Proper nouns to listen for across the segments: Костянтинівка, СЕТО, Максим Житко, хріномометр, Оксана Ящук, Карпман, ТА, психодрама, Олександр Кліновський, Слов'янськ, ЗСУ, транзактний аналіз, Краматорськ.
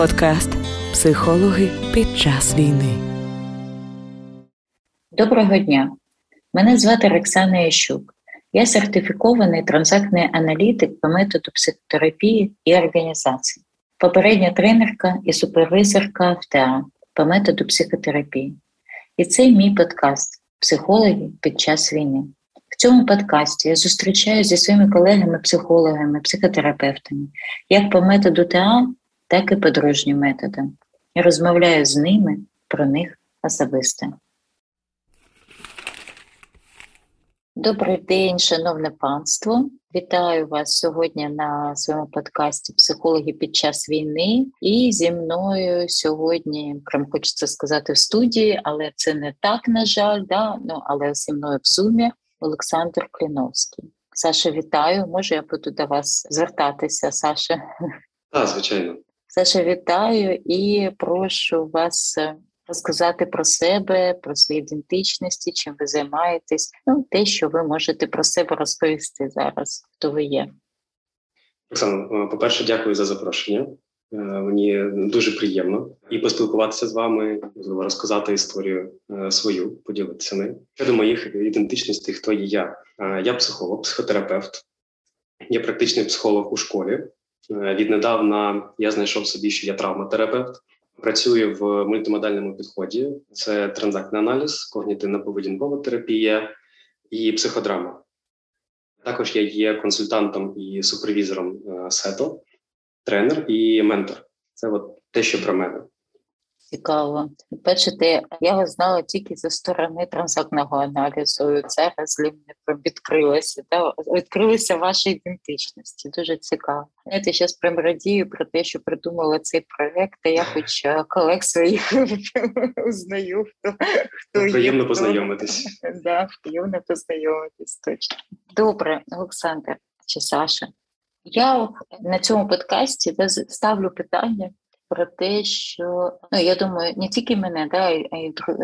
Подкаст «Психологи під час війни». Доброго дня. Мене звати Оксана Ящук. Я сертифікований транзактний аналітик по методу психотерапії і організації. Попередня тренерка і супервізорка в ТА по методу психотерапії. І це мій подкаст «Психологи під час війни». В цьому подкасті я зустрічаюся зі своїми колегами-психологами, психотерапевтами, як по методу ТА, так і подружнім методом. Я розмовляю з ними про них особисто. Добрий день, шановне панство. Вітаю вас сьогодні на своєму подкасті «Психологи під час війни». І зі мною сьогодні, прям хочеться сказати в студії, але це не так, на жаль, але зі мною в Zoom Олександр Кліновський. Саша, вітаю. Може, я буду до вас звертатися, Саша? Так, звичайно. Саша, вітаю і прошу вас розказати про себе, про свої ідентичності, чим ви займаєтесь, те, що ви можете про себе розповісти зараз, хто ви є. Оксана, по-перше, дякую за запрошення. Мені дуже приємно і поспілкуватися з вами, можливо, розказати історію свою, поділитися нею. Щодо моїх ідентичностей, хто є я? Я психолог, психотерапевт, я практичний психолог у школі. Віднедавна я знайшов собі, що я травматерапевт. Працюю в мультимодальному підході. Це транзактний аналіз, когнітивно-поведінкова терапія і психодрама. Також я є консультантом і супервізором СЕТО, тренер і ментор. Це от те, що про мене. Цікаво. Бачите, я вас знала тільки зі сторони транзактного аналізу. Зараз для мене відкрилося, відкрилися ваші ідентичності. Дуже цікаво. Я зараз прям радію про те, що придумала цей проєкт, а я хоч колег своїх узнаю, хто є. Приємно познайомитись. Так, приємно познайомитись, точно. Добре, Олександр чи Саша. Я на цьому подкасті ставлю питання про те, що, я думаю, не тільки мене, а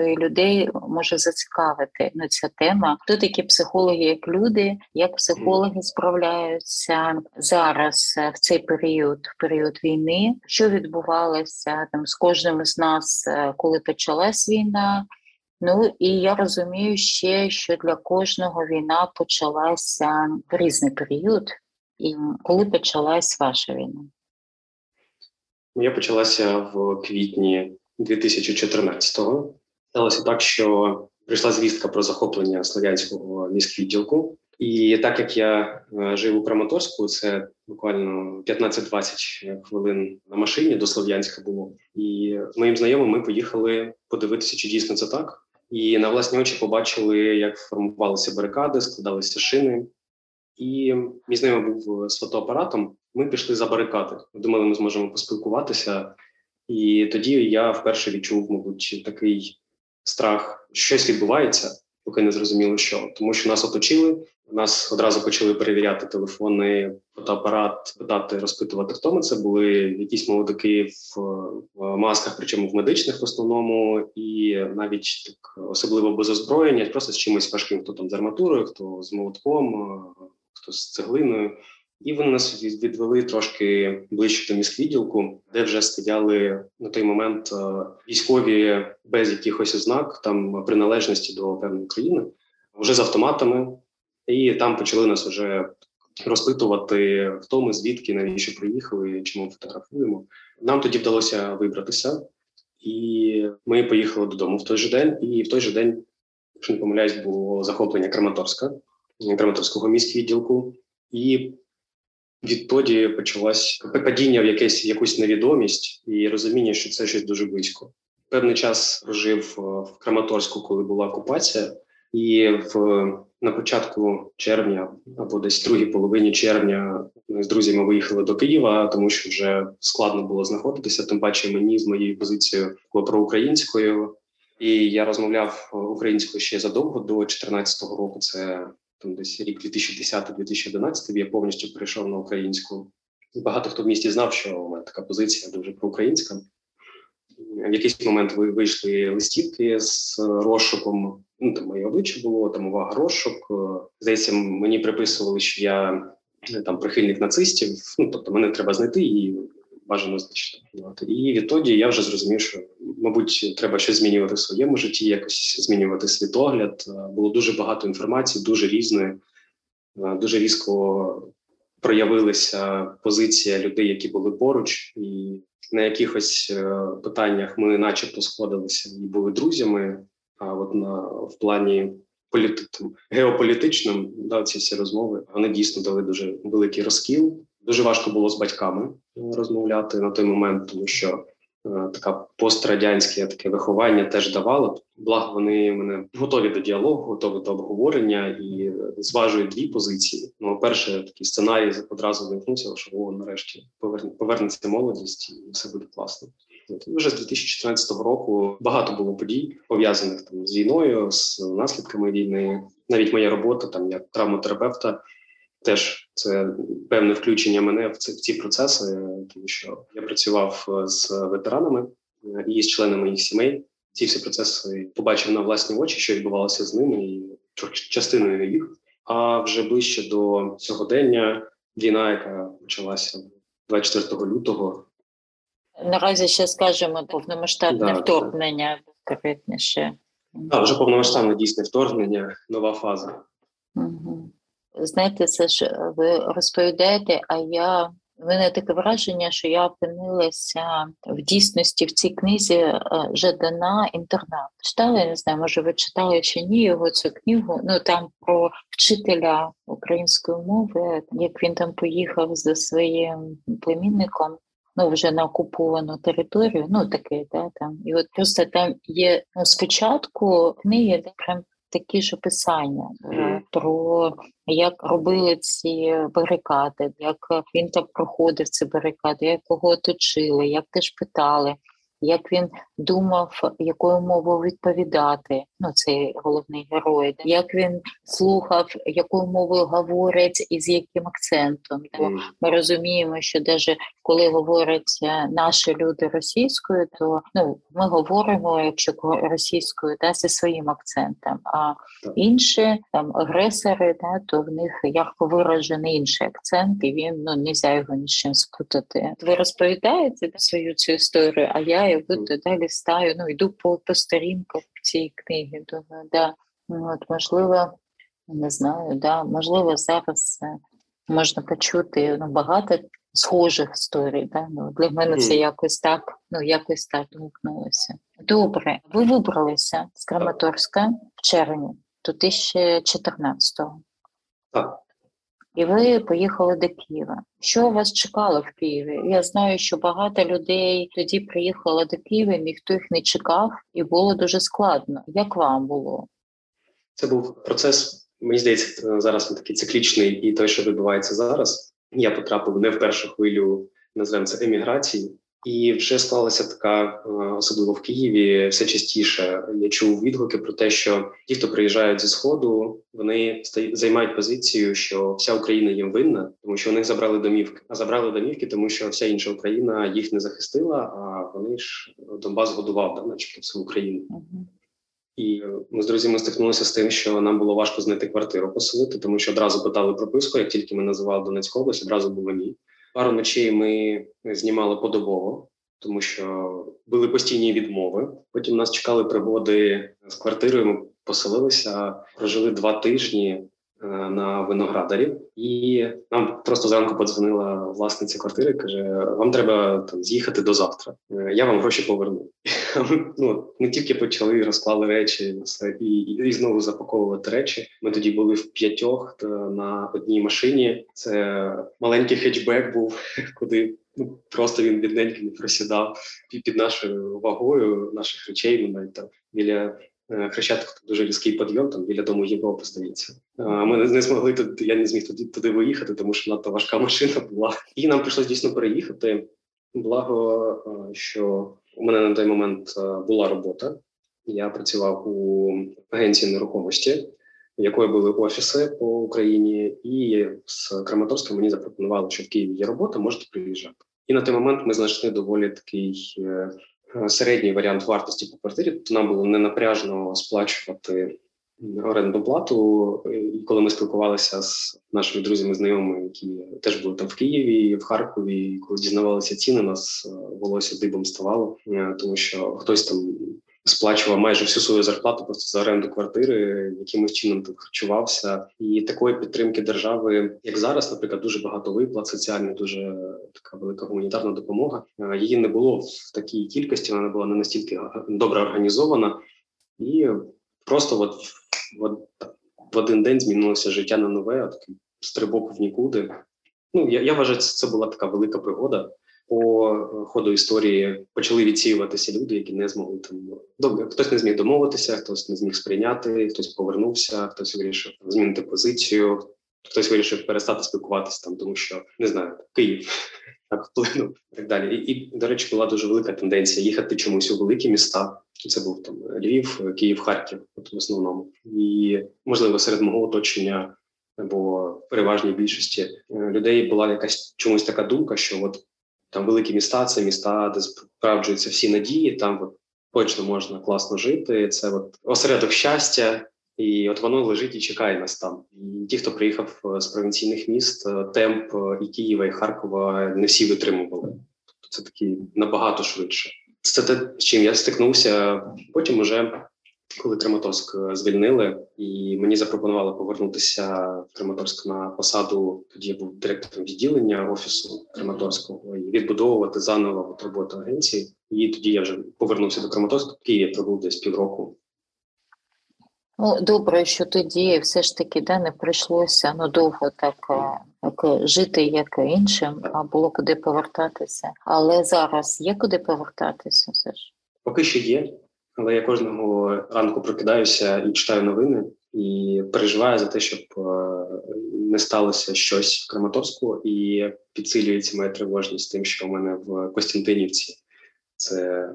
й людей може зацікавити ця тема. Хто такі психологи, як люди, як психологи справляються зараз в цей період, в період війни, що відбувалося з кожним із нас, коли почалась війна. І я розумію ще, що для кожного війна почалася в різний період. І коли почалась ваша війна? Я почалася в квітні 2014-го. Сталося так, що прийшла звістка про захоплення Слов'янського міськвідділку. І так як я жив у Краматорську, це буквально 15-20 хвилин на машині до Слов'янська було. І з моїм знайомим ми поїхали подивитися, чи дійсно це так. І на власні очі побачили, як формувалися барикади, складалися шини. І мій знайомий був з фотоапаратом. Ми пішли за барикади. Думали, ми зможемо поспілкуватися. І тоді я вперше відчув, мабуть, такий страх. Щось відбувається, поки не зрозуміло, що. Тому що нас оточили, нас одразу почали перевіряти телефони, фотоапарат, питати, розпитувати, хто ми. Це були якісь молодики в масках, причому в медичних в основному, і навіть так особливо без озброєння, просто з чимось важким, хто там з арматурою, хто з молотком, хто з цеглиною. І вони нас відвели трошки ближче до міськвідділку, де вже стояли на той момент військові без якихось ознак там приналежності до певної країни, вже з автоматами. І там почали нас вже розпитувати, хто ми, звідки, навіщо приїхали, чому фотографуємо. Нам тоді вдалося вибратися, і ми поїхали додому в той же день. І в той же день, якщо не помиляюсь, було захоплення Краматорська, Краматорського міськвідділку. І відтоді почалось падіння в якусь невідомість і розуміння, що це щось дуже близько. Певний час жив в Краматорську, коли була окупація, і на початку червня, або десь в другій половині червня, ми з друзями виїхали до Києва, тому що вже складно було знаходитися, тим паче мені з моєю позицією проукраїнською. І я розмовляв українською ще задовго до 2014 року, це там десь рік 2010-2011, я повністю перейшов на українську. Багато хто в місті знав, що у мене така позиція дуже проукраїнська. В якийсь момент вийшли листівки з розшуком. Там моє обличчя було, там увага, розшук. Здається, мені приписували, що я там прихильник нацистів. Тобто мене треба знайти і бажано значно. І відтоді я вже зрозумів, що, мабуть, треба щось змінювати в своєму житті, якось змінювати світогляд. Було дуже багато інформації, дуже різної, дуже різко проявилася позиція людей, які були поруч, і на якихось питаннях ми начебто сходилися і були друзями, а от в плані геополітичному, ці всі розмови, вони дійсно дали дуже великий розкіл. Дуже важко було з батьками розмовляти на той момент, тому що таке пострадянське таке виховання теж давало. Благо вони мене готові до діалогу, готові до обговорення і зважують дві позиції. Ну, перше, такий сценарій одразу вимкнувся, що нарешті повернеться молодість і все буде класно. От, вже з 2014 року багато було подій, пов'язаних там з війною, з наслідками війни. Навіть моя робота там як травматерапевта теж це певне включення мене в ці процеси, тому що я працював з ветеранами і з членами їх сімей. Ці всі процеси побачив на власні очі, що відбувалося з ними і частиною їх. А вже ближче до сьогодення війна, яка почалася 24 лютого. Наразі ще скажемо повномасштабне вторгнення, коректніше. Так, вже повномасштабне дійсне вторгнення, нова фаза. Угу. Знаєте, це ж ви розповідаєте, а в мене таке враження, що я опинилася в дійсності в цій книзі Жадана «Інтернат». Читали, я не знаю, може ви читали чи ні його цю книгу, там про вчителя української мови, як він там поїхав за своїм племінником, вже на окуповану територію, там. І от просто там є, спочатку книги, де прям такі ж описання про як робили ці барикади, як він там проходив ці барикади, як його оточили, як теж питали, як він думав, якою мовою відповідати, цей головний герой, як він слухав, якою мовою говорить і з яким акцентом. Ми розуміємо, що навіть коли говорять наші люди російською, то ми говоримо, якщо російською, зі своїм акцентом, а інші агресори, то в них ярко виражений інший акцент, і він, нельзя його нічим сплутати. Ви розповідаєте свою цю історію, а я буду далі стаю, йду по сторінках цієї книги. Думаю, можливо, не знаю, можливо, зараз можна почути багато схожих історій. Для мене це якось так вмикнулося. Добре, ви вибралися з Краматорська в червні 2014-го. Так. І ви поїхали до Києва. Що вас чекало в Києві? Я знаю, що багато людей тоді приїхало до Києва, ніхто їх не чекав, і було дуже складно. Як вам було? Це був процес, мені здається, зараз він такий циклічний, і той, що відбувається зараз. Я потрапив не в першу хвилю, називаємо це, еміграції. І вже склалася така, особливо в Києві, все частіше я чув відгуки про те, що ті, хто приїжджають зі Сходу, вони займають позицію, що вся Україна їм винна, тому що вони забрали домівки. А забрали домівки, тому що вся інша Україна їх не захистила, а вони ж Донбас годував, начебто, всю Україну. І ми з друзями стикнулися з тим, що нам було важко знайти квартиру поселити, тому що одразу питали прописку, як тільки ми називали Донецьку область, одразу було ні. Пару ночей ми знімали подобово, тому що були постійні відмови. Потім нас чекали пригоди з квартирою, ми поселилися, прожили 2 тижні на Виноградарі. І нам просто зранку подзвонила власниця квартири, каже, вам треба з'їхати до завтра, я вам гроші поверну. Ми тільки почали, розклали речі і знову запаковувати речі. Ми тоді були в 5 на одній машині. Це маленький хетчбек був, куди просто він бідненький не просідав. Під нашою вагою наших речей, навіть там біля Хрещатику дуже різкий підйом, там біля Дому Європи здається. Ми не змогли я не зміг туди виїхати, тому що надто важка машина була. І нам прийшлось дійсно переїхати. Благо, що у мене на той момент була робота. Я працював у агенції нерухомості, в якої були офіси по Україні. І з Краматорська мені запропонували, що в Києві є робота, можете приїжджати. І на той момент ми знайшли доволі такий середній варіант вартості по квартирі. Нам було не напряжно сплачувати орендну плату. І коли ми спілкувалися з нашими друзями, знайомими, які теж були там в Києві, в Харкові, коли дізнавалися ціни, нас волосся дибом ставало, тому що хтось там сплачував майже всю свою зарплату просто за оренду квартири, якимось чином там харчувався. І такої підтримки держави, як зараз, наприклад, дуже багато виплат соціальних, дуже така велика гуманітарна допомога. Її не було в такій кількості, вона була не настільки добре організована. І просто в один день змінилося життя на нове, такий стрибок в нікуди. Ну, я вважаю, це була така велика пригода. По ходу історії почали відсіюватися люди, які не змогли там добре. Хтось не зміг домовитися, хтось не зміг сприйняти, хтось повернувся, хтось вирішив змінити позицію, хтось вирішив перестати спілкуватися там, тому що не знаю, Київ так вплинув і так далі. І до речі, була дуже велика тенденція їхати чомусь у великі міста. Це був там Львів, Київ, Харків, от в основному, і можливо серед мого оточення або переважній більшості людей була якась чомусь така думка, що от там великі міста, це міста, де справджуються всі надії, там от точно можна класно жити, це от осередок щастя, і от воно лежить і чекає нас там. І ті, хто приїхав з провінційних міст, темп і Києва, і Харкова не всі витримували. Це такі набагато швидше. Це те, з чим я стикнувся. Потім уже, коли Краматорськ звільнили, і мені запропонували повернутися в Краматорськ на посаду, тоді я був директором відділення офісу Краматорського, і відбудовувати заново роботу агенції. І тоді я вже повернувся до Краматорська, в Києві пробув десь півроку. Ну, добре, що тоді все ж таки не прийшлося довго так жити, як іншим, а було куди повертатися. Але зараз є куди повертатися все ж? Поки що є. Але я кожного ранку прокидаюся і читаю новини, і переживаю за те, щоб не сталося щось в Краматорську, і підсилюється моя тривожність тим, що у мене в Костянтинівці, це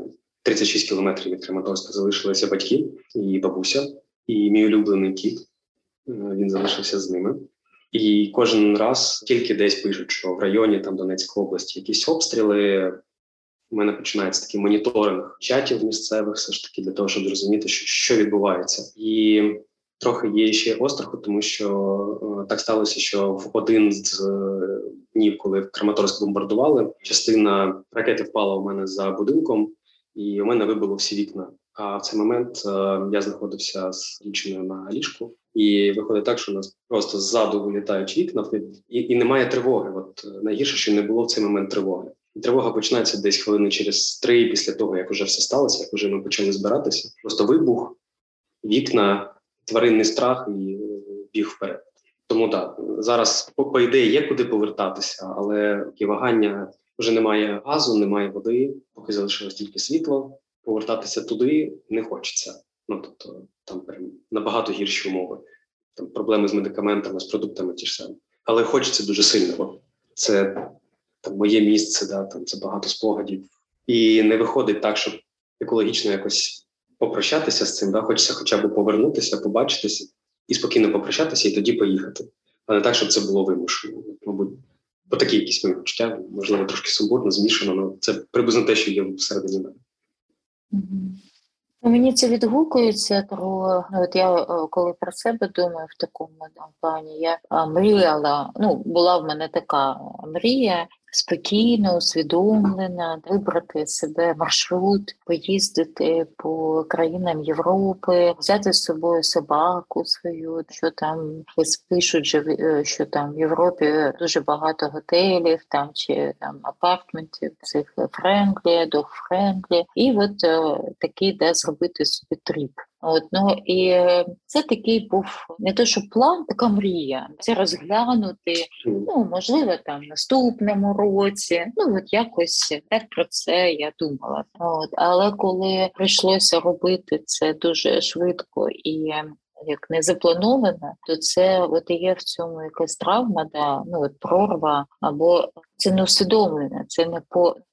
36 кілометрів від Краматорська, залишилися батьки і бабуся, і мій улюблений кіт, він залишився з ними. І кожен раз тільки десь пишуть, що в районі там Донецької області якісь обстріли, у мене починається такий моніторинг чатів місцевих, все ж таки для того, щоб зрозуміти, що відбувається. І трохи є ще остраху, тому що так сталося, що в один з днів, коли Краматорськ бомбардували, частина ракети впала у мене за будинком, і у мене вибило всі вікна. А в цей момент я знаходився з дівчиною на ліжку, і виходить так, що у нас просто ззаду вилітають вікна, і немає тривоги. От найгірше, що не було в цей момент тривоги. Тривога починається десь хвилини через 3 після того, як уже все сталося, як уже ми почали збиратися. Просто вибух, вікна, тваринний страх і біг вперед. Тому так, зараз по ідеї є куди повертатися, але є вагання, вже немає газу, немає води, поки залишилось тільки світло. Повертатися туди не хочеться. Ну, тобто там набагато гірші умови. Там проблеми з медикаментами, з продуктами ті ж самі. Але хочеться дуже сильно, бо це там моє місце, там це багато спогадів. І не виходить так, щоб екологічно якось попрощатися з цим. Хочеться хоча б повернутися, побачитися і спокійно попрощатися, і тоді поїхати. А не так, щоб це було вимушено. Мабуть, отакі якісь мої почуття, можливо, трошки сумбурно, змішано, але це приблизно те, що є всередині мене. Мені це відгукується, про я коли про себе думаю в такому плані, я мріяла, була в мене така мрія, спокійно, усвідомлена, вибрати себе маршрут, поїздити по країнам Європи, взяти з собою собаку свою, що там пишуть, що там в Європі дуже багато готелів, там чи там апартментів, цих френклі, дог-френклі, і такий, зробити собі тріп. І це такий був не то, що план, така мрія. Це розглянути, можливо, там наступному році. Якось так про це я думала. Але коли прийшлося робити це дуже швидко і як не заплановано, то це і є в цьому якась травма, прорва, або це не усвідомлення. Це не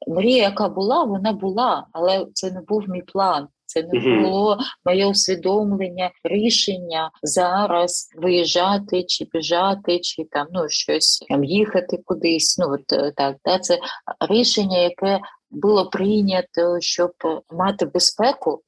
мрія, яка була, вона була, але це не був мій план. Це не було моє усвідомлення, рішення зараз виїжджати чи біжати, чи там щось там їхати кудись. Це рішення, яке було прийнято, щоб мати безпеку,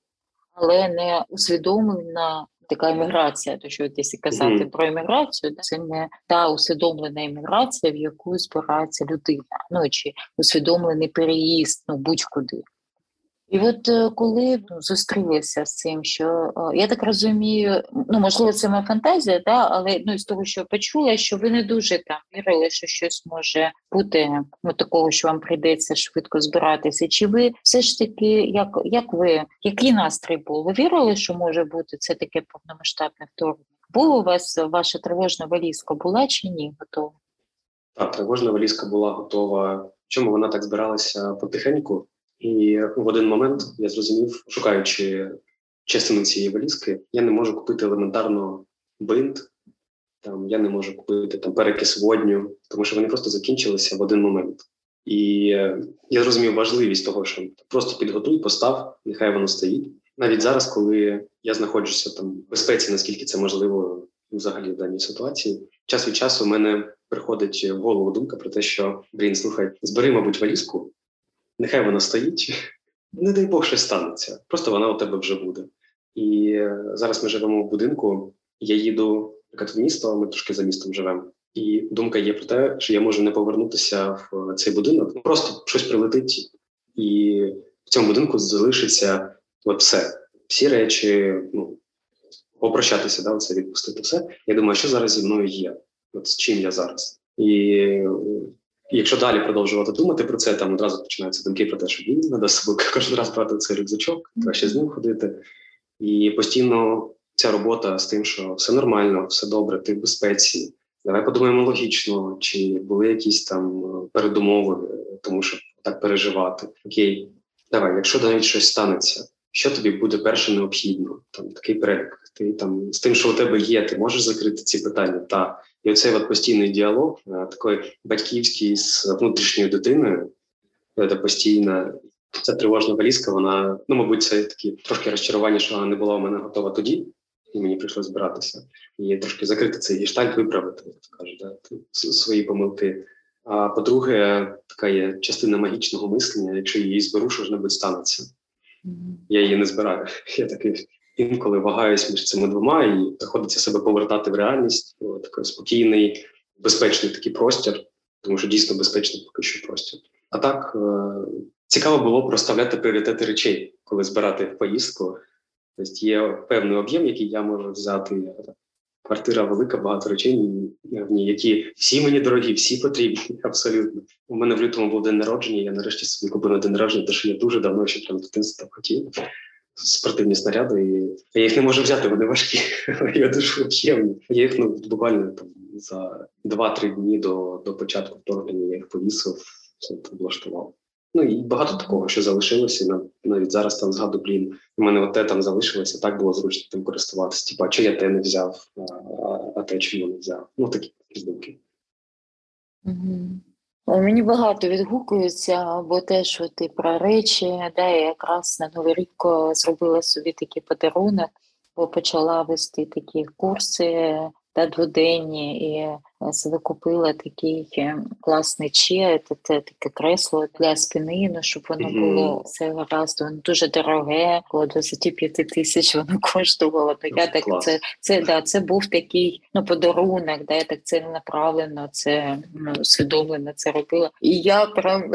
але не усвідомлено така еміграція, то що десь казати про еміграцію, це не та усвідомлена еміграція, в яку збирається людина, ну чи усвідомлений переїзд, ну будь-куди. І от коли зустрілися з цим, що я так розумію, ну можливо, це моя фантазія, да, але ну з того, що почула, що ви не дуже там вірили, що щось може бути ну, такого, що вам прийдеться швидко збиратися. Чи ви все ж таки, як ви, який настрій був? Ви вірили, що може бути це таке повномасштабне вторгнення? Було у вас ваша тривожна валізка була чи ні? Готова? Так, тривожна валізка була готова. Чому вона так збиралася потихеньку? І в один момент я зрозумів, шукаючи частину цієї валізки, я не можу купити елементарно бинт, там, я не можу купити там, перекис водню, тому що вони просто закінчилися в один момент. І я зрозумів важливість того, що просто підготуй, постав, нехай воно стоїть. Навіть зараз, коли я знаходжуся там, в безпеці, наскільки це можливо взагалі в даній ситуації, час від часу в мене приходить в голову думка про те, що, слухай, збери, мабуть, валізку, нехай вона стоїть, не дай Бог, щось станеться, просто вона у тебе вже буде. І зараз ми живемо в будинку, я їду в місто, ми трошки за містом живемо. І думка є про те, що я можу не повернутися в цей будинок, просто щось прилетить, і в цьому будинку залишиться все. Всі речі, попрощатися, да, оце відпустити все. Я думаю, що зараз зі мною є, з чим я зараз. І якщо далі продовжувати думати про це, там одразу починаються думки про те, що він треба з собою кожен раз брати цей рюкзачок, краще з ним ходити. І постійно ця робота з тим, що все нормально, все добре, ти в безпеці. Давай подумаємо логічно, чи були якісь там передумови, тому що так переживати. Окей, давай, якщо навіть щось станеться, що тобі буде перше необхідно? Там такий перелік. Ти там з тим, що у тебе є, ти можеш закрити ці питання? Та. І оцей постійний діалог, такий батьківський з внутрішньою дитиною, це постійна ця тривожна валізка, вона, мабуть, це такі трошки розчарування, що вона не була у мене готова тоді, і мені прийшлося збиратися. І трошки закрити цей гештальт, виправити, як то кажуть, да, свої помилки. А по-друге, така є частина магічного мислення, якщо її зберу, що ж небудь станеться. Я її не збираю. Я такий інколи вагаюсь між цими двома, і приходиться себе повертати в реальність, такий спокійний, безпечний такий простір, тому що дійсно безпечний поки що простір. А так, цікаво було проставляти пріоритети речей, коли збирати поїздку. Тобто є певний об'єм, який я можу взяти. Квартира велика, багато речей в ній, які всі мені дорогі, всі потрібні, абсолютно. У мене в лютому був день народження, я нарешті собі купив на день народження, те, що я дуже давно ще прямо дитинства хотів. Спортивні снаряди, і я їх не можу взяти, вони важкі, я дуже об'ємні. Я їх буквально там, за 2-3 дні до початку вторгнення я їх повісив, все там влаштував. І багато такого, що залишилося, навіть зараз там згадую, у мене те там залишилося, так було зручно тим користуватися, чи я те не взяв, а те чому не взяв. Такі думки. Мені багато відгукуються, бо те, що ти про речі, да, я якраз на Новий рік зробила собі такий подарунок, бо почала вести такі курси та дводенні, і закупила такий класний чер, таке кресло для спини, щоб воно було все гаразд, воно дуже дороге, коло 25 тисяч воно коштувало. Я так, це був такий подарунок, да, я так це направлено, це усвідомлено це робила. І я прям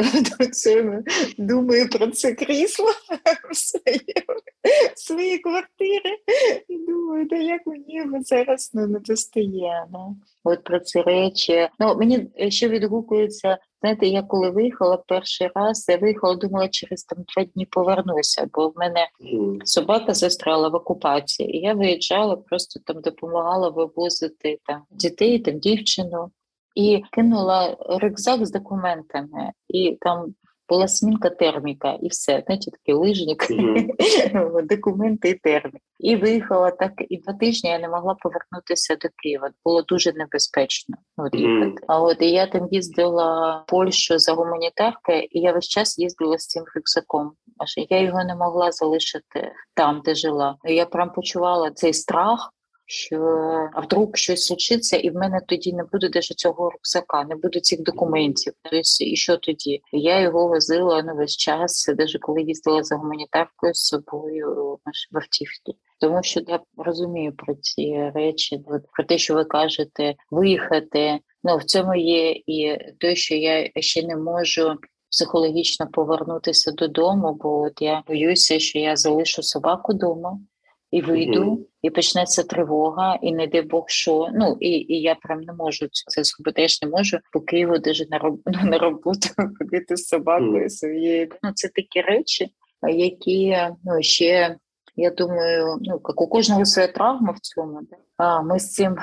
думаю про це крісло в своїй квартирі і думаю, як мені зараз не достає. От про ці речі. Мені ще відгукується, знаєте, я коли виїхала перший раз, я виїхала, думала, через 2 дні повернуся, бо в мене собака застряла в окупації. І я виїжджала, просто допомагала вивозити дітей, дівчину. І кинула рюкзак з документами. І там була смінка терміка і все, знаєте, такий лижник, документи і термік. І виїхала так, і 2 тижні я не могла повернутися до Києва. Було дуже небезпечно їхати. А і я там їздила в Польщу за гуманітаркою, і я весь час їздила з цим рюкзаком. Аж я його не могла залишити там, де жила. Я прям почувала цей страх, що а вдруг щось случиться, і в мене тоді не буде даже цього рюкзака, не буде цих документів. Тобто, і що тоді? Я його возила весь час, навіть коли їздила за гуманітаркою з собою в автівці. Тому що я розумію про ці речі, про те, що ви кажете, виїхати. Ну, в цьому є і те, що я ще не можу психологічно повернутися додому, бо от я боюся, що я залишу собаку вдома і вийду, і почнеться тривога, і не дай Бог що. Ну, і я прям не можу це зробити. Я ж не можу по Києву навіть на роботу ходити з собакою своєю. Ну, це такі речі, які, ну, ще, я думаю, ну, як у кожного своя травма в цьому, да? А ми з цим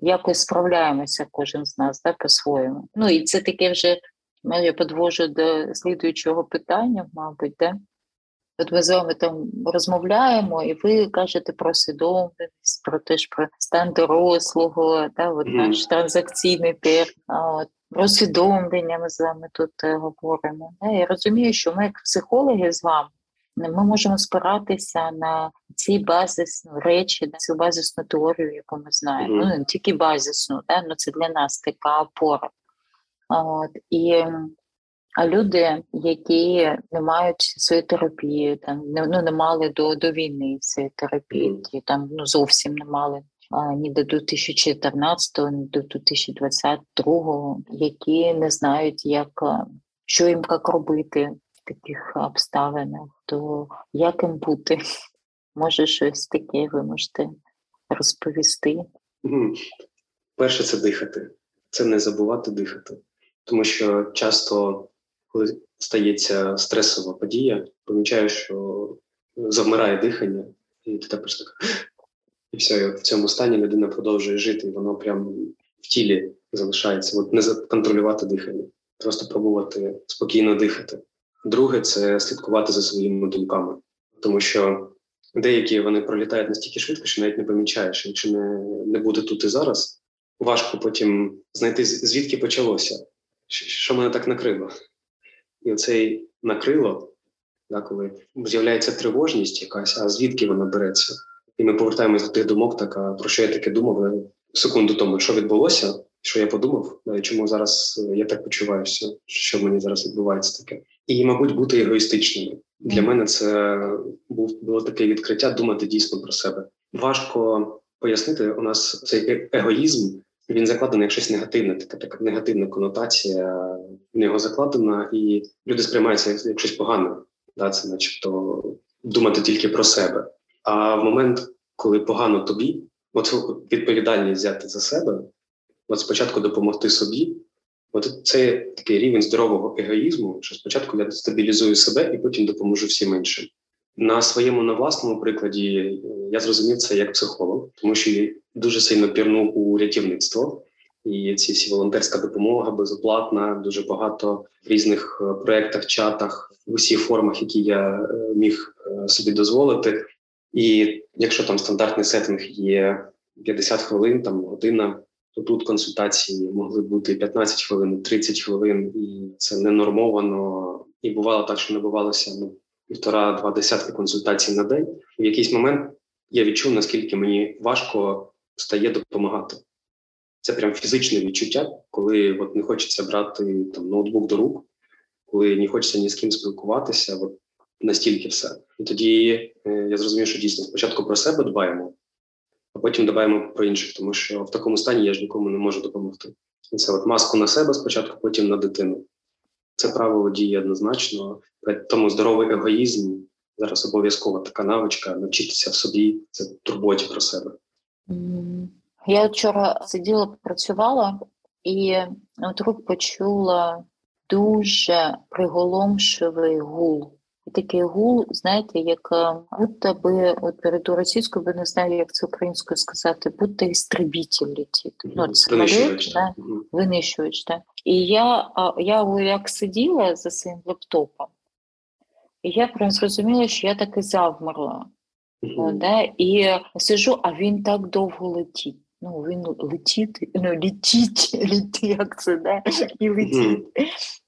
якось справляємося, кожен з нас, да, по-своєму. Ну, і це таке вже, я підвожу до слідуючого питання, мабуть, да? От ми з вами там розмовляємо, і ви кажете про свідомість, про те ж про стан дорослого, та от наш транзакційний термін, про свідомлення ми з вами тут говоримо. Я розумію, що ми як психологи з вами, ми можемо спиратися на ці базисні речі, на цю базисну теорію, яку ми знаємо. Ну, не тільки базисну, та, але це для нас така опора. От, і... А люди, які не мають своєї терапії, там, не мали до війни цієї терапії, там, ну, зовсім не мали ні до 2014-го, ні до 2022-го, які не знають, що їм як робити в таких обставинах, то як їм бути. Може, щось таке ви можете розповісти? Перше – це дихати. Це не забувати дихати. Тому що часто... Коли стається стресова подія, помічаєш, що завмирає дихання, і ти також так. І все, і в цьому стані людина продовжує жити, і воно прямо в тілі залишається. От не контролювати дихання, просто пробувати спокійно дихати. Друге – це слідкувати за своїми думками. Тому що деякі вони пролітають настільки швидко, що навіть не помічаєш. Якщо не буде тут і зараз, важко потім знайти, звідки почалося, що мене так накрило. І оцей накрило, да, коли з'являється тривожність якась, а звідки вона береться? І ми повертаємось до тих думок, так, а про що я таке думав секунду тому, що відбулося, що я подумав, да, і чому зараз я так почуваюся, що в мені зараз відбувається таке. І, мабуть, бути егоїстичними. Для мене це було таке відкриття думати дійсно про себе. Важко пояснити, у нас цей егоїзм, він закладений як щось негативне, така негативна конотація в нього закладена, і люди сприймаються як щось погане. Да, це начебто думати тільки про себе. А в момент, коли погано тобі, от відповідальність взяти за себе, от спочатку допомогти собі, от це такий рівень здорового егоїзму, що спочатку я стабілізую себе і потім допоможу всім іншим. На своєму, на власному прикладі я зрозумів це як психолог, тому що дуже сильно пірнув у рятівництво. І ці всі волонтерська допомога безоплатна, дуже багато в різних проєктах, чатах, в усіх формах, які я міг собі дозволити. І якщо там стандартний сеттинг є 50 хвилин, там година, то тут консультації могли бути 15 хвилин, 30 хвилин, і це ненормовано. І бувало так, що набувалося 1,5-2 десятки консультацій на день. В якийсь момент я відчув, наскільки мені важко стає допомагати. Це прям фізичне відчуття, коли от не хочеться брати там ноутбук до рук, коли не хочеться ні з ким спілкуватися, от настільки все. І тоді я зрозумів, що дійсно спочатку про себе дбаємо, а потім дбаємо про інших, тому що в такому стані я ж нікому не можу допомогти. І це от маску на себе спочатку, потім на дитину. Це правило діє однозначно. Тому здоровий егоїзм зараз обов'язкова така навичка, навчитися в собі, це турботі про себе. Я вчора сиділа, працювала, і вдруг почула дуже приголомшливий гул. І такий гул, знаєте, як будто би, от перейду російською, бо не знаю, як це українською сказати, будто істребітель летить. Ну, це винищувач, так? Да? Винищувач, так. Да? І я як сиділа за своїм лаптопом, і я прям зрозуміла, що я таки завмерла. Да? І сижу, а він так довго летить. Ну, він летить, ну, летить, як це, да? І летить.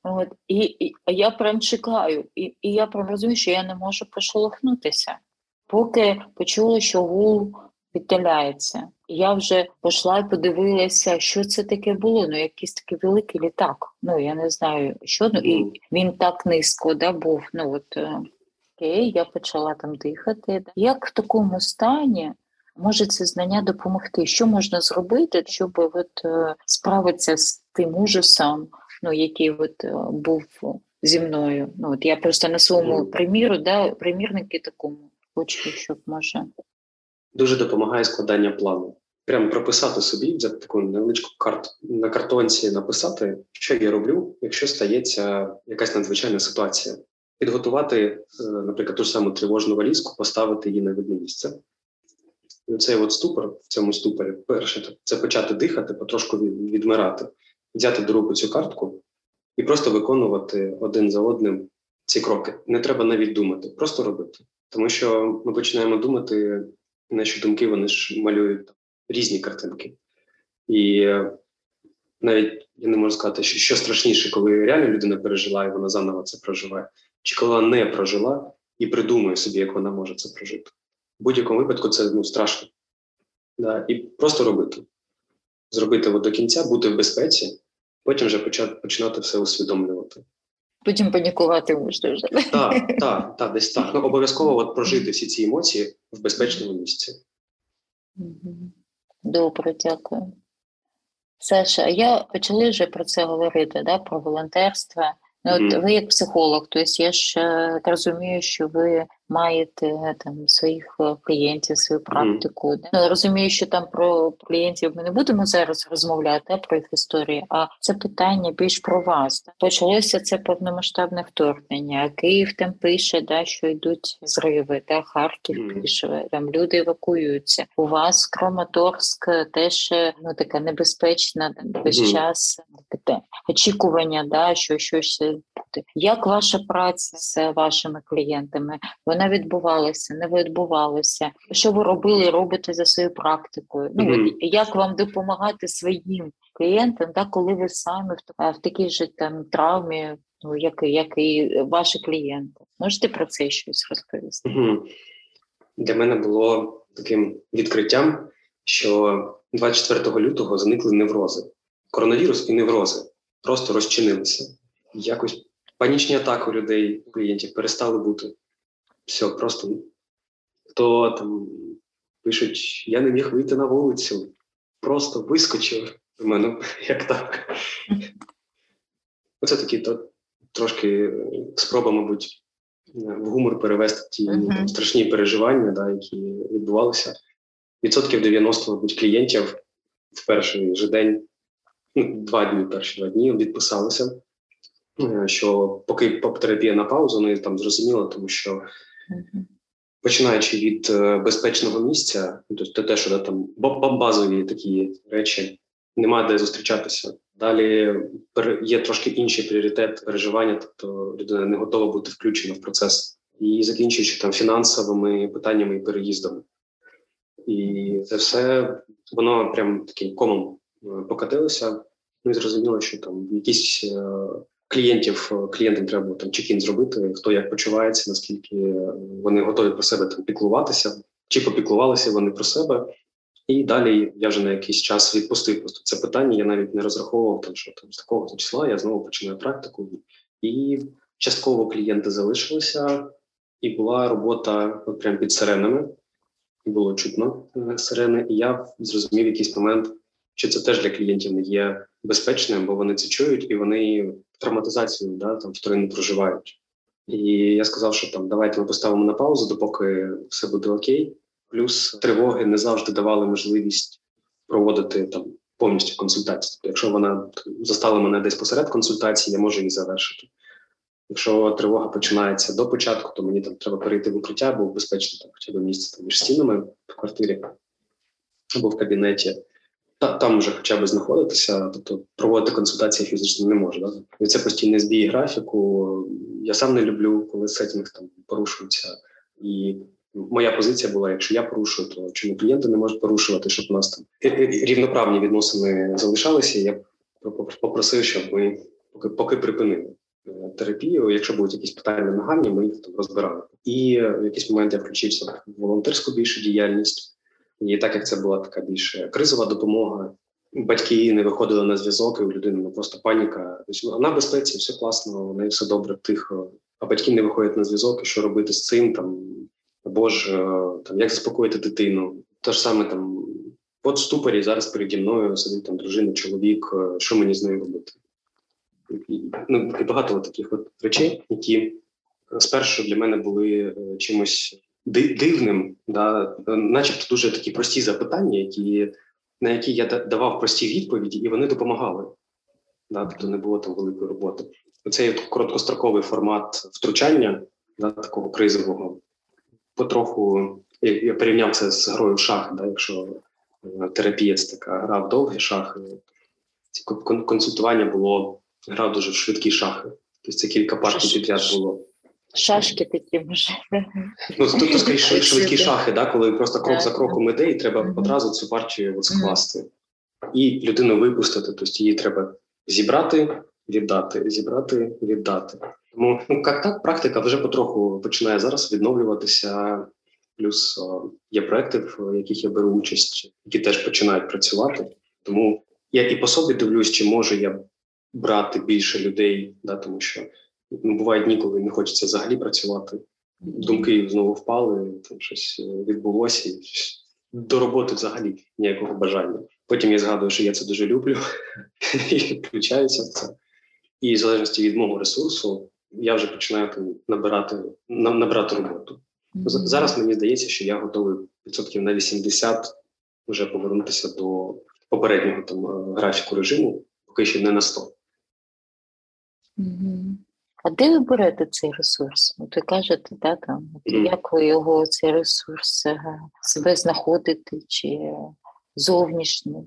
От, і я прям чекаю, і я прям розумію, що я не можу пошелохнутися. Поки почула, що гул віддаляється. Я вже пішла і подивилася, що це таке було. Ну, якийсь такий великий літак. Ну, я не знаю, що. Ну, і він так низько, да, був. Ну, от, окей, я почала там дихати. Як в такому стані може це знання допомогти? Що можна зробити, щоб от, справитися з тим ужасом, ну, який от, був зі мною? Ну, от я просто на своєму приміру, да, примірники такому хочу, щоб може... Дуже допомагає складання плану. Прямо прописати собі, взяти таку невеличку карту, на картонці написати, що я роблю, якщо стається якась надзвичайна ситуація. Підготувати, наприклад, ту ж саму тривожну валізку, поставити її на видне місце. І оцей от ступор, в цьому ступорі, перше, це почати дихати, потрошку відмирати, взяти до руку цю картку і просто виконувати один за одним ці кроки. Не треба навіть думати, просто робити. Тому що ми починаємо думати, наші думки, вони ж малюють різні картинки. І навіть я не можу сказати, що страшніше, коли реально людина пережила, і вона заново це проживає, чи коли вона не прожила і придумує собі, як вона може це прожити. В будь-якому випадку це, ну, страшно. Да? І просто робити. Зробити до кінця, бути в безпеці, потім вже починати все усвідомлювати. Потім панікувати можна вже. Так, десь так. Ну, обов'язково от прожити всі ці емоції в безпечному місці. Добре, дякую. Саша, я почали вже про це говорити, да, про волонтерство. Ну, от ви як психолог, тобто я ж розумію, що ви маєте там своїх клієнтів, свою практику. Ну, розумію, що там про клієнтів ми не будемо зараз розмовляти, про їх історії, а це питання більш про вас. Почалося це повномасштабне вторгнення. Київ там пише, да, що йдуть зриви, да, Харків пише, там люди евакуюються. У вас Краматорськ теж, ну, така небезпечна, весь час очікування, да, що щось буде. Як ваша праця з вашими клієнтами? Вона відбувалася, не відбувалася? Що ви робили, робите за своєю практикою? Ну, як вам допомагати своїм клієнтам, да, коли ви самі в такій же там травмі, ну, як і ваші клієнти? Можете про це щось розповісти? Для мене було таким відкриттям, що 24 лютого зникли неврози. Коронавірус і неврози просто розчинилися. Якось панічні атаки у людей, клієнтів перестали бути. Все, просто хто там пишуть, я не міг вийти на вулицю, просто вискочив до мене, як так. Оце такі трошки спроба, мабуть, в гумор перевести ті там, страшні переживання, да, які відбувалися. 90%, мабуть, клієнтів в перший же день, перші два дні відписалися, що поки поп-терапія на паузу, ну і там зрозуміло, тому що починаючи від безпечного місця, тобто те, що да, там базові такі речі, нема де зустрічатися. Далі є трошки інший пріоритет переживання, тобто людина не готова бути включена в процес. І закінчуючи там фінансовими питаннями і переїздами. І це все, воно прям таким комом покатилося. Ну і зрозуміло, що там якісь... Клієнтам треба було там чек-ін зробити, хто як почувається, наскільки вони готові про себе там піклуватися, чи попіклувалися вони про себе. І далі я вже на якийсь час відпустив просто це питання, я навіть не розраховував, там, що там з такого числа я знову починаю практику. І частково клієнти залишилися, і була робота от прямо під сиренами, і було чутно сирени, і я зрозумів якийсь момент, що це теж для клієнтів не є безпечним, бо вони це чують, і вони травматизацію, да, там, вторинно проживають. І я сказав, що там, давайте ми поставимо на паузу, допоки все буде окей. Плюс тривоги не завжди давали можливість проводити там повністю консультацію. Тобто, якщо вона застала мене десь посеред консультації, я можу її завершити. Якщо тривога починається до початку, то мені там треба перейти в укриття, бо в безпечне хоча б місце там, між стінами в квартирі або в кабінеті. Там вже хоча б знаходитися, тобто проводити консультації фізично не можна. Да? І це постійний збій графіку. Я сам не люблю, коли сеттінг там порушується. І моя позиція була, якщо я порушую, то чому клієнти не можуть порушувати, щоб у нас там рівноправні відносини залишалися. Я попросив, щоб ми поки припинили терапію, якщо будуть якісь питання нагальні, ми їх там розбирали. І в якийсь момент я включився в волонтерську більшу діяльність. І так як це була така більше кризова допомога, батьки не виходили на зв'язок, і у людини просто паніка. Вона в безпеці, все класно, у неї все добре, тихо. А батьки не виходять на зв'язок, і що робити з цим, там, або ж там, як заспокоїти дитину. Те ж саме, там, от в ступорі зараз переді мною сидить там дружина, чоловік, що мені з нею робити? Ну, багато таких от речей, які спершу для мене були чимось дивним, да? Начебто дуже такі прості запитання, на які я давав прості відповіді, і вони допомагали. Да? Тобто не було там великої роботи. Оцей короткостроковий формат втручання, да, такого кризового, потроху, я порівняв це з грою в шах, да? Якщо терапія це така гра в довгі шахи, ці консультування було, грав дуже в швидкі шахи. Тобто це кілька партій підряд було. Шашки такі вже. Ну, тобто, скоріше, швидкі шахи, да? Коли просто крок за кроком іде, і треба одразу цю партію скласти. І людину випустити, тобто її треба зібрати, віддати, зібрати, віддати. Тому, як так, практика вже потроху починає зараз відновлюватися. Плюс є проекти, в яких я беру участь, які теж починають працювати. Тому я і по собі дивлюсь, чи можу я брати більше людей, да? Тому що бувають дні, коли не хочеться взагалі працювати. Думки знову впали, там щось відбулося. І до роботи взагалі ніякого бажання. Потім я згадую, що я це дуже люблю і включаюся в це. І в залежності від мого ресурсу я вже починаю там, набирати роботу. Зараз мені здається, що я готовий 100% на 80% вже повернутися до попереднього там, графіку режиму, поки ще не на 100%. А де ви берете цей ресурс? От ви кажете, да, там, як ви його, цей ресурс, себе знаходите, чи зовнішній?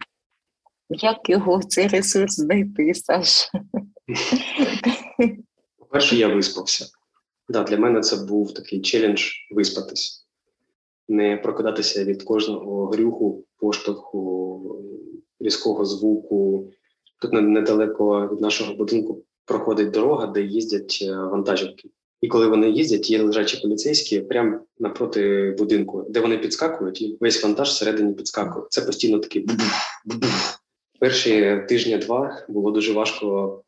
Як його, цей ресурс, знайти, Саша? По-перше, я виспався. Да, для мене це був такий челендж виспатись. Не прокидатися від кожного грюху, поштовху, різкого звуку. Тут недалеко від нашого будинку проходить дорога, де їздять вантажівки. І коли вони їздять, є лежачі поліцейські прямо напроти будинку, де вони підскакують, і весь вантаж всередині підскакує. Це постійно такий бу-бух. Перші тижня-два було дуже важко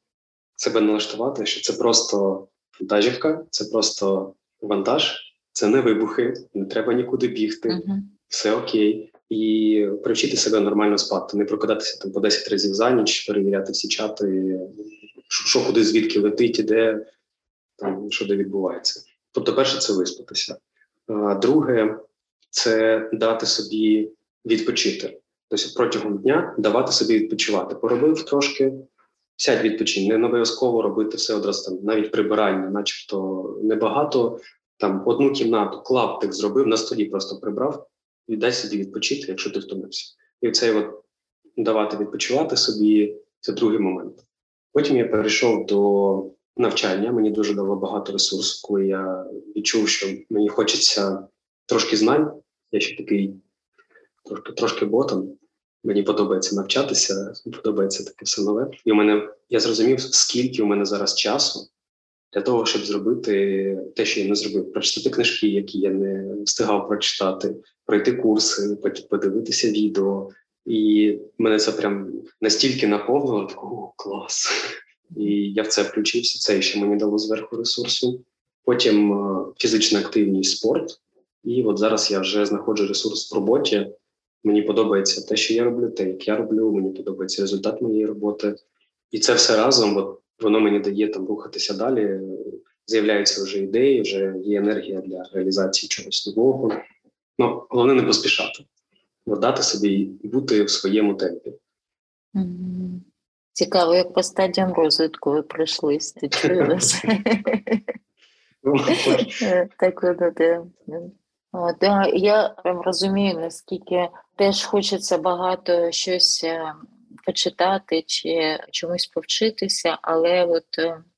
себе налаштувати, що це просто вантажівка, це просто вантаж, це не вибухи, не треба нікуди бігти, все окей. І привчити себе нормально спати, не прокидатися там по 10 разів за ніч, перевіряти всі чати, що куди, звідки летить, іде, там, що де відбувається. Тобто, перше, це виспатися. Друге, це дати собі відпочити. Тобто протягом дня давати собі відпочивати. Поробив трошки, сядь відпочинь. Не обов'язково робити все одразу, там, навіть прибирання, начебто небагато. Там, одну кімнату, клаптик зробив, на столі просто прибрав, віддай собі відпочити, якщо ти втомився. І оцей от давати відпочивати собі – це другий момент. Потім я перейшов до навчання. Мені дуже дало багато ресурсу, коли я відчув, що мені хочеться трошки знань. Я ще такий трошки ботан. Мені подобається навчатися, подобається таке все нове. І я зрозумів, скільки у мене зараз часу для того, щоб зробити те, що я не зробив. Прочитати книжки, які я не встигав прочитати, пройти курси, подивитися відео. І мене це прям настільки наповнило, такого клас. І я в це включився, це ще мені дало зверху ресурсу. Потім фізична активність, спорт. І от зараз я вже знаходжу ресурс в роботі. Мені подобається те, що я роблю, те, як я роблю, мені подобається результат моєї роботи. І це все разом, от, воно мені дає там рухатися далі. З'являються вже ідеї, вже є енергія для реалізації чогось нового. Ну, головне не поспішати. Дати собі бути в своєму темпі. Цікаво, як по стадіям розвитку ви пройшли, стичились. Так воно, так. Я розумію, наскільки теж хочеться багато щось почитати чи чомусь повчитися, але от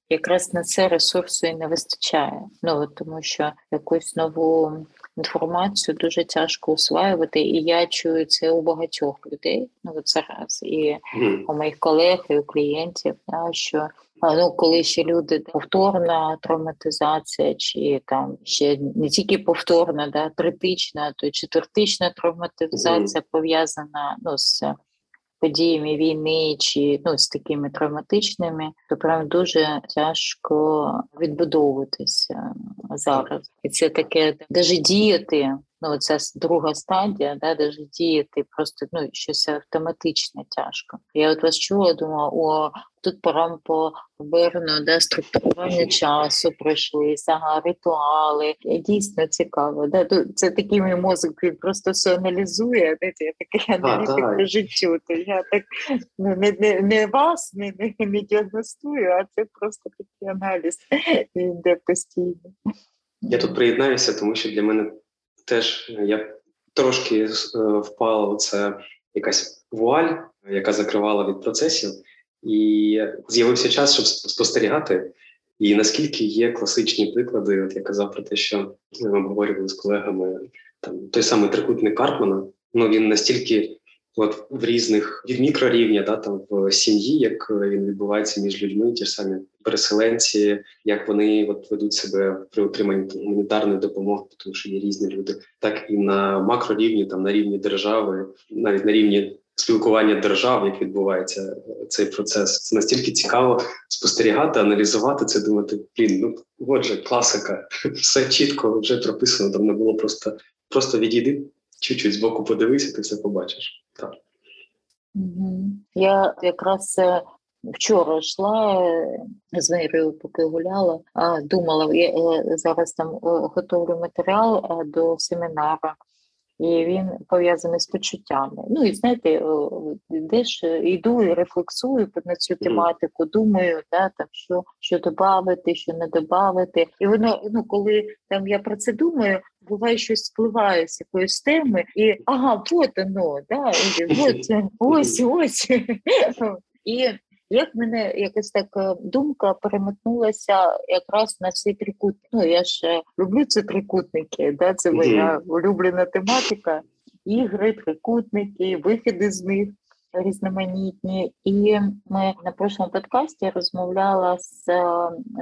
якраз на це ресурсу і не вистачає. Ну, тому що якусь нову інформацію дуже тяжко усваювати, і я чую це у багатьох людей, ну, от зараз, і у моїх колег, і у клієнтів, да, що Ну, коли ще люди повторна травматизація, чи там ще не тільки повторна, да, третична, то четвертична травматизація пов'язана, ну, з подіями війни чи, ну, з такими травматичними, то прям дуже тяжко відбудовуватися зараз. І це таке, даже діяти, ну, ця друга стадія, да, даже діяти просто, ну, щось автоматично тяжко. Я от вас чула, думала, о, тут пора по оберну, да, структурування часу пройшлися, ага, ритуали. Дійсно цікаво, да, це такий мій мозок, він просто все аналізує, да, я такий аналітик по життю, то я так, ну, не вас не діагностую, а це просто такий аналіз, він йде постійно. Я тут приєднаюся, тому що для мене теж я трошки впала у це якась вуаль, яка закривала від процесів, і з'явився час, щоб спостерігати. І наскільки є класичні приклади, от я казав про те, що ми обговорювали з колегами, там той самий трикутник Карпмана, ну він настільки от в різних, від мікрорівня, да, там в сім'ї, як він відбувається між людьми, ті ж самі переселенці, як вони от ведуть себе при отриманні гуманітарної допомоги, тому що є різні люди, так і на макрорівні, там на рівні держави, навіть на рівні спілкування держав, як відбувається цей процес. Це настільки цікаво спостерігати, аналізувати це, думати, блін, ну отже, класика, все чітко вже прописано, там не було просто відійди, чуть-чуть збоку подивися, ти все побачиш. Так. Я якраз вчора йшла, з Вірою поки гуляла, думала, я зараз там готовлю матеріал до семінару, і він пов'язаний з почуттями. Ну, і знаєте, йдеш, йду і рефлексую на цю тематику, думаю, да, там, що додати, що не додати. І воно, ну, коли там я про це думаю, буває, щось впливає з якоїсь теми, і ага, от воно, да, ось. І як мене якась така думка переметнулася якраз на цей трикутник. Ну, я ж люблю ці трикутники, да? Це моя улюблена тематика. Ігри, трикутники, виходи з них різноманітні. І ми на прошлому подкасті розмовляла з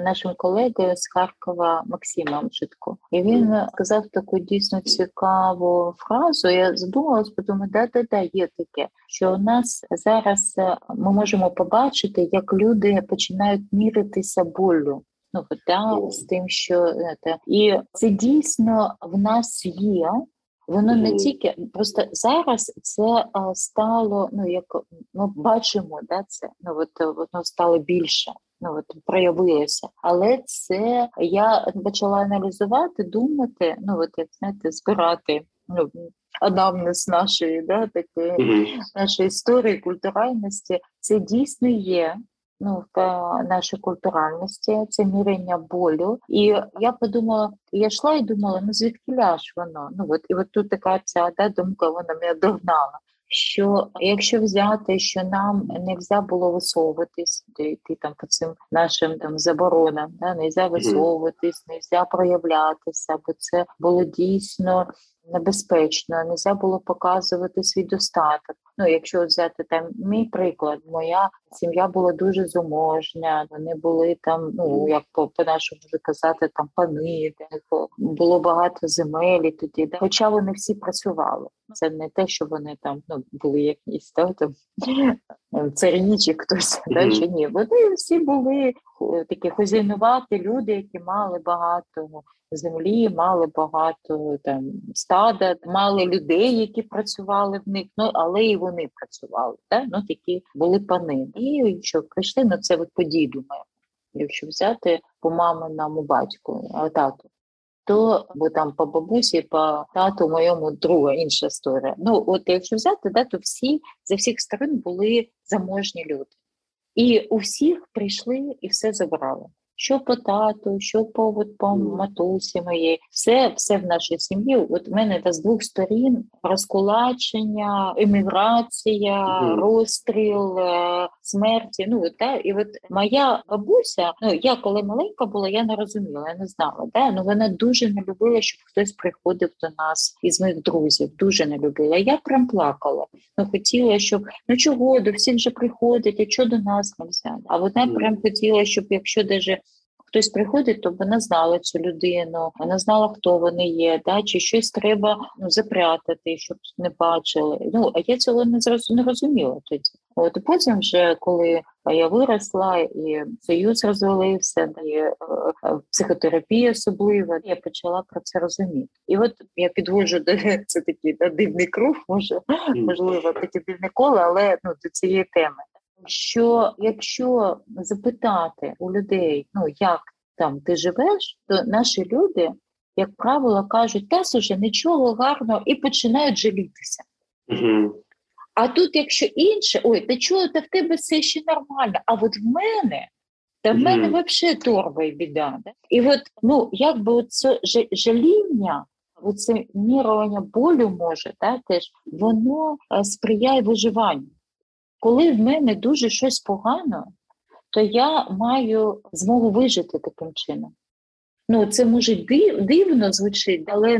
нашим колегою з Харкова Максимом Житко. І він сказав таку дійсно цікаву фразу. Я задумалась, подумала, да, є таке, що у нас зараз ми можемо побачити, як люди починають міритися болю. Ну, да, з тим, що... І це дійсно в нас є. Воно не тільки, просто зараз це стало, ну, як ми бачимо, да, це, ну, от воно стало більше, ну, от проявилося. Але це я почала аналізувати, думати, ну, от, як, знаєте, збирати, ну, анамнез нашої, да, такої, нашої історії, культуральності. Це дійсно є, ну, в нашій культуральності, це міряння болю. І я подумала, я йшла і думала, ну, звідкіля ж воно? Ну, от, і от тут така ця, да, думка, вона мене догнала, що якщо взяти, що нам не можна було висовуватись, йти там по цим нашим там заборонам, да, не можна висовуватись, не можна проявлятися, бо це було дійсно небезпечно, не можна було показувати свій достаток. Ну, якщо взяти там мій приклад, моя сім'я була дуже заможня, вони були там, ну, як по-нашому вже казати, там пани, було багато земель тоді, да? Хоча вони всі працювали. Це не те, що вони там, ну, були якісь, да, там царині чи хтось, да, чи ні. Вони всі були такі хазяйнуваті люди, які мали багато землі, мали багато там стада, мали людей, які працювали в них, ну, але і вони працювали, да? Ну, такі були пани. І що прийшли, ну, це от по діду моєму, якщо взяти по маминому батьку, тату, то, бо там по бабусі, по тату моєму друга, інша історія. Ну, от якщо взяти, да, то всі, за всіх сторон були заможні люди. І у всіх прийшли і все забрали. що по тату, що по матусі моєї. Все в нашій сім'ї. От в мене з двох сторін розкулачення, еміграція, розстріл, смерті. І от моя бабуся, я коли маленька була, я не розуміла, я не знала. Вона дуже не любила, щоб хтось приходив до нас із моїх друзів. Дуже не любила. Я прям плакала. Хотіла, щоб, чого, до всіх же приходить, а чого до нас не взяли. А вона прям хотіла, щоб якщо даже хтось приходить, то вона знала цю людину, вона знала, хто вони є, чи щось треба запрятати, щоб не бачили. А я цього не розуміла тоді. От потім вже, коли я виросла, і Союз розвалився, і психотерапія особлива, я почала про це розуміти. І от я підводжу до це такий дивний круг, можливо, таке дивне коло, але до цієї теми. Що якщо запитати у людей, як там ти живеш, то наші люди, як правило, кажуть, та уже нічого гарного, і починають жалітися. Mm-hmm. А тут якщо інше, та чого, та в тебе все ще нормально, а от в мене, mm-hmm. взагалі торба і біда. Да? І як би це жаління, оце мірування болю може, теж, воно сприяє виживанню. Коли в мене дуже щось погано, то я маю змогу вижити таким чином. Це може дивно звучить, але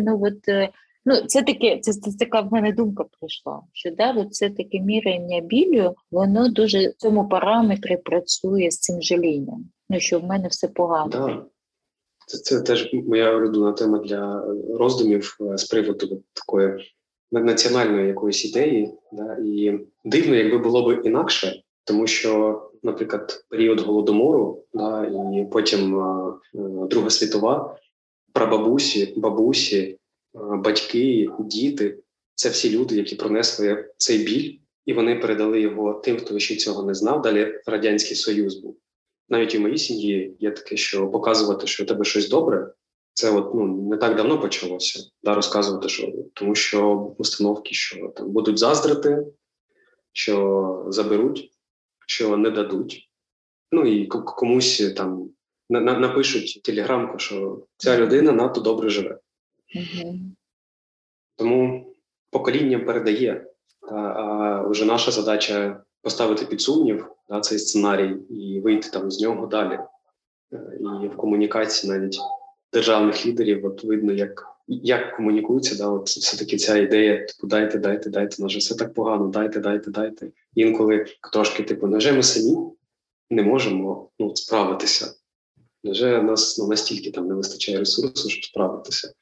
це така в мене думка прийшла, що це таке міряння білю, воно дуже в цьому параметрі працює з цим жалінням, що в мене все погано. Да. Це теж моя улюблена тема для роздумів з приводу такої національної якоїсь ідеї, і дивно, якби було б інакше, тому що, наприклад, період Голодомору, і потім Друга світова, прабабусі, бабусі, батьки, діти – це всі люди, які пронесли цей біль, і вони передали його тим, хто ще цього не знав. Далі Радянський Союз був. Навіть у моїй сім'ї є таке, що показувати, що у тебе щось добре, це не так давно почалося, розказувати, що тому що установки, що там будуть заздрити, що заберуть, що не дадуть. І комусь там напишуть телеграмку, що ця людина надто добре живе. Mm-hmm. Тому покоління передає, а вже наша задача поставити під сумнів цей сценарій і вийти з нього далі. І в комунікації навіть державних лідерів, видно, як комунікуються, все-таки ця ідея, дайте, наже все так погано, дайте. Інколи трошки, наже ми самі не можемо справитися. Наже нас настільки не вистачає ресурсу, щоб справитися.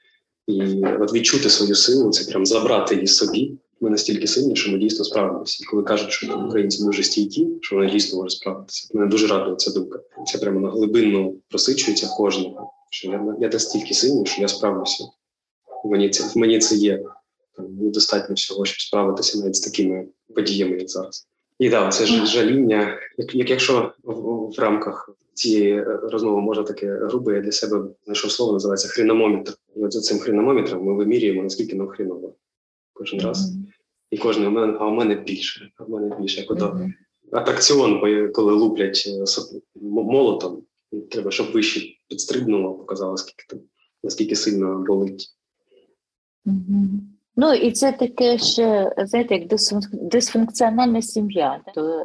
І відчути свою силу, це прям забрати її собі. Ми настільки сильні, що ми дійсно справимося. І коли кажуть, що українці дуже стійкі, що вони дійсно можуть справитися. Мене дуже радує ця думка. Це прямо глибинно просичується в кожного. Що я настільки сильний, що я справився. В мені це є. Недостатньо всього, щоб справитися навіть з такими подіями, як зараз. І це ж жаління. Якщо в рамках цієї розмови можна таке грубе, я для себе знайшов слово, називається хріномометр. І за цим хріномометром ми вимірюємо, наскільки нам хріново. Кожен раз. І кожен момент, а у мене більше. Як атракціон, коли луплять молотом, треба, щоб вище підстрибнуло, показало, наскільки сильно болить. Mm-hmm. І це таке ж, як дисфункціональна сім'я.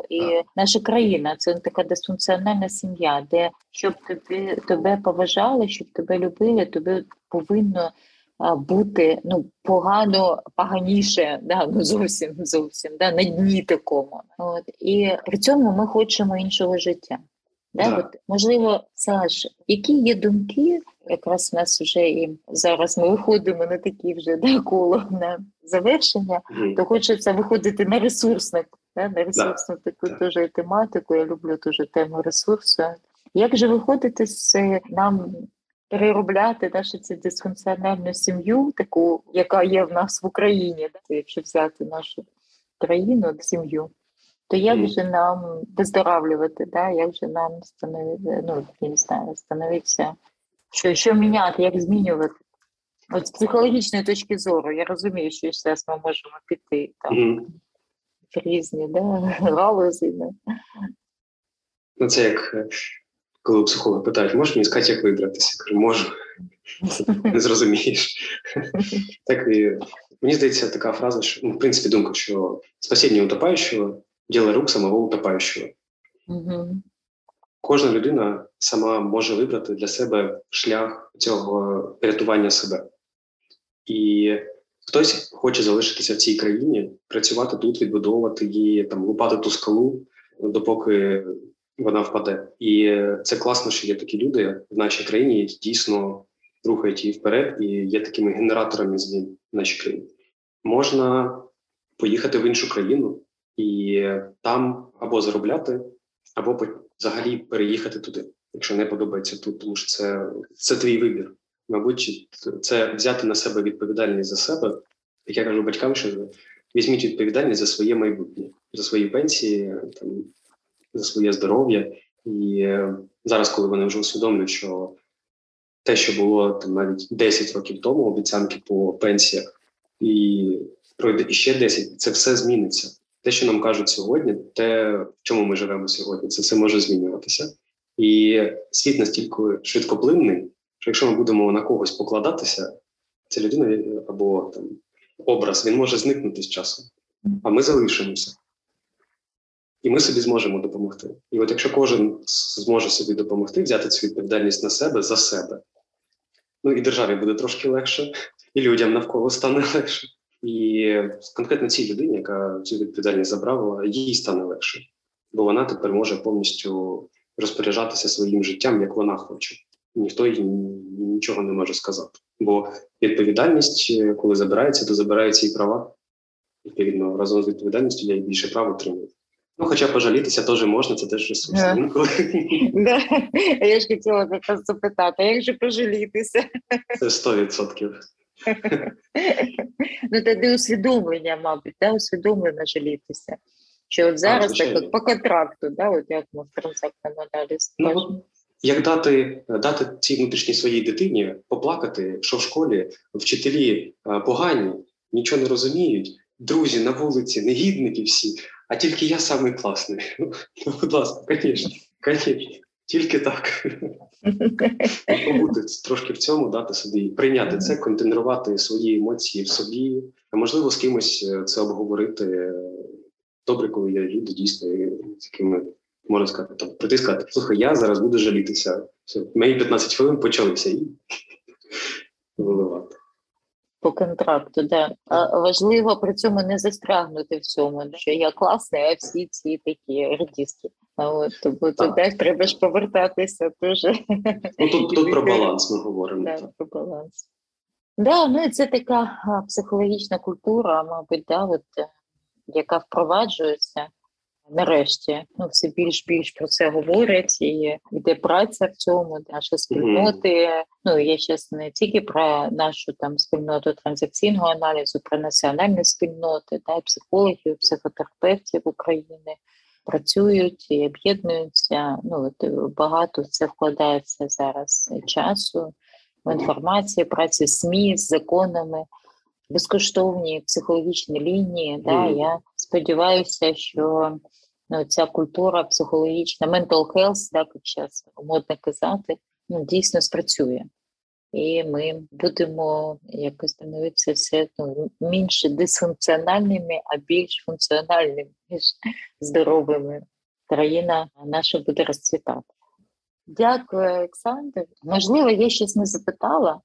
І наша країна – це така дисфункціональна сім'я, де щоб тебе поважали, щоб тебе любили, тобі повинно бути поганіше, зовсім, на дні такому. І при цьому ми хочемо іншого життя. Можливо, Саш, які є думки, якраз у нас вже і зараз ми виходимо на такі вже коло на завершення, то хочеться виходити на ресурсну, таку дуже тематику, я люблю дуже тему ресурсу. Як же виходити переробляти цю дисфункціональну сім'ю, таку, яка є в нас в Україні, якщо взяти нашу країну, сім'ю, то як же нам виздоравлювати, як же нам становитися, що міняти, як змінювати? З психологічної точки зору, я розумію, що зараз ми можемо піти в різні галузі. Це як коли у психолога питають, можеш мені сказати, як вибратися? Я кажу, можу. Не зрозумієш. Так і мені здається така фраза, що, в принципі, думка, що спасіння утопаючого діло рук самого утопаючого. Кожна людина сама може вибрати для себе шлях цього рятування себе. І хтось хоче залишитися в цій країні, працювати тут, відбудовувати її, там, лупати ту скалу, допоки вона впаде. І це класно, що є такі люди в нашій країні, які дійсно рухають її вперед і є такими генераторами змін в нашій країні. Можна поїхати в іншу країну і там або заробляти, або взагалі переїхати туди, якщо не подобається тут, тому що це твій вибір. Мабуть, це взяти на себе відповідальність за себе. Як я кажу батькам, що візьміть відповідальність за своє майбутнє, за свої пенсії, там, за своє здоров'я. І зараз, коли вони вже усвідомлюють, що те, що було там, навіть 10 років тому, обіцянки по пенсіях, і пройде іще 10, це все зміниться. Те, що нам кажуть сьогодні, те, в чому ми живемо сьогодні, це все може змінюватися. І світ настільки швидкоплинний, що якщо ми будемо на когось покладатися, ця людина або там, образ, він може зникнути з часом, а ми залишимося. І ми собі зможемо допомогти. І от якщо кожен зможе собі допомогти, взяти цю відповідальність на себе, за себе, ну і державі буде трошки легше, і людям навколо стане легше. І конкретно цій людині, яка цю відповідальність забрала, їй стане легше. Бо вона тепер може повністю розпоряджатися своїм життям, як вона хоче. Ніхто їй нічого не може сказати. Бо відповідальність, коли забирається, то забираються і права. Відповідно, разом з відповідальністю я й більше прав отримую. Ну, хоча пожалітися теж можна, це теж ресурс. Я ж хотіла вас запитати, як же пожалітися? Це 100%. Ну, тоді усвідомлення, мабуть, усвідомлено жалітися. Що от зараз так от по контракту, от як ми в транзактному аналізі кажемо. Як дати цій внутрішній своїй дитині поплакати, що в школі вчителі погані, нічого не розуміють, друзі на вулиці, негідники всі, а тільки я самий класний. Ну, будь ласка, звісно, тільки так. Побути трошки в цьому, дати собі, прийняти це, контейнерувати свої емоції в собі, а можливо з кимось це обговорити. Добре, коли є люди дійсно з якими... Можна сказати, там, прийти і сказати, слухай, я зараз буду жалітися. Все, мої 15 хвилин почалися і виливати. По контракту, так. Да. Важливо при цьому не застрягнути в цьому, що я класний, а всі ці такі радістки. Тобто туди треба ж повертатися дуже. Ну, тут про баланс ми говоримо. Да, так, про баланс. Да, ну, і це така психологічна культура, мабуть, яка впроваджується. Нарешті, все більш про це говорять, і йде праця в цьому, наші спільноти. Я зараз не тільки про нашу спільноту транзакційного аналізу, про національні спільноти, психологів, психотерапевтів України працюють і об'єднуються. Багато в це вкладається зараз часу, в інформації, праці СМІ з законами. Безкоштовні психологічні лінії, я сподіваюся, що ця культура психологічна, mental health, так як зараз модно казати, дійсно спрацює. І ми будемо якось становитися все менше дисфункціональними, а більш функціональними, більш здоровими. Країна наша буде розцвітати. Дякую, Олександр. Можливо, я щось не запитала,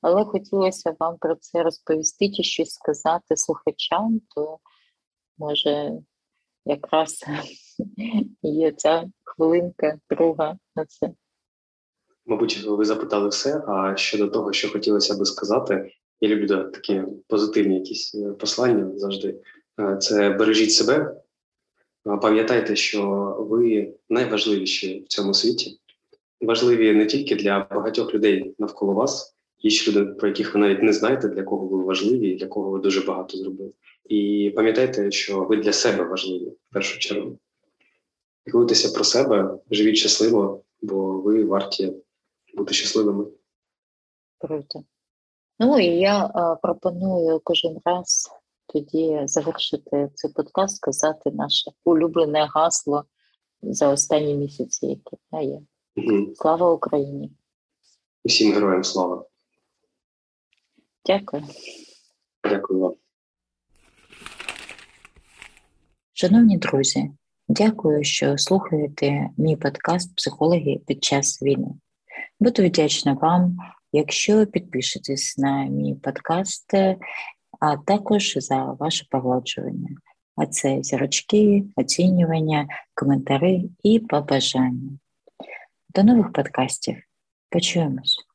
але хотілося вам про це розповісти чи щось сказати слухачам, то, може, якраз є ця хвилинка, друга на це. Мабуть, ви запитали все, а щодо того, що хотілося би сказати, я люблю такі позитивні якісь послання завжди. Це бережіть себе, пам'ятайте, що ви найважливіші в цьому світі. Важливі не тільки для багатьох людей навколо вас, є ще люди, про яких ви навіть не знаєте, для кого ви важливі, для кого ви дуже багато зробили. І пам'ятайте, що ви для себе важливі, в першу чергу. Піклуйтеся про себе, живіть щасливо, бо ви варті бути щасливими. Круто. Ну, і я пропоную кожен раз тоді завершити цей подкаст, сказати наше улюблене гасло за останні місяці, яке є. Слава Україні! Усім героям слава! Дякую. Дякую вам. Шановні друзі, дякую, що слухаєте мій подкаст «Психологи під час війни». Буду вдячна вам, якщо підпишетесь на мій подкаст, а також за ваше погоджування. А це зірочки, оцінювання, коментарі і побажання. До нових подкастів. Почуємось.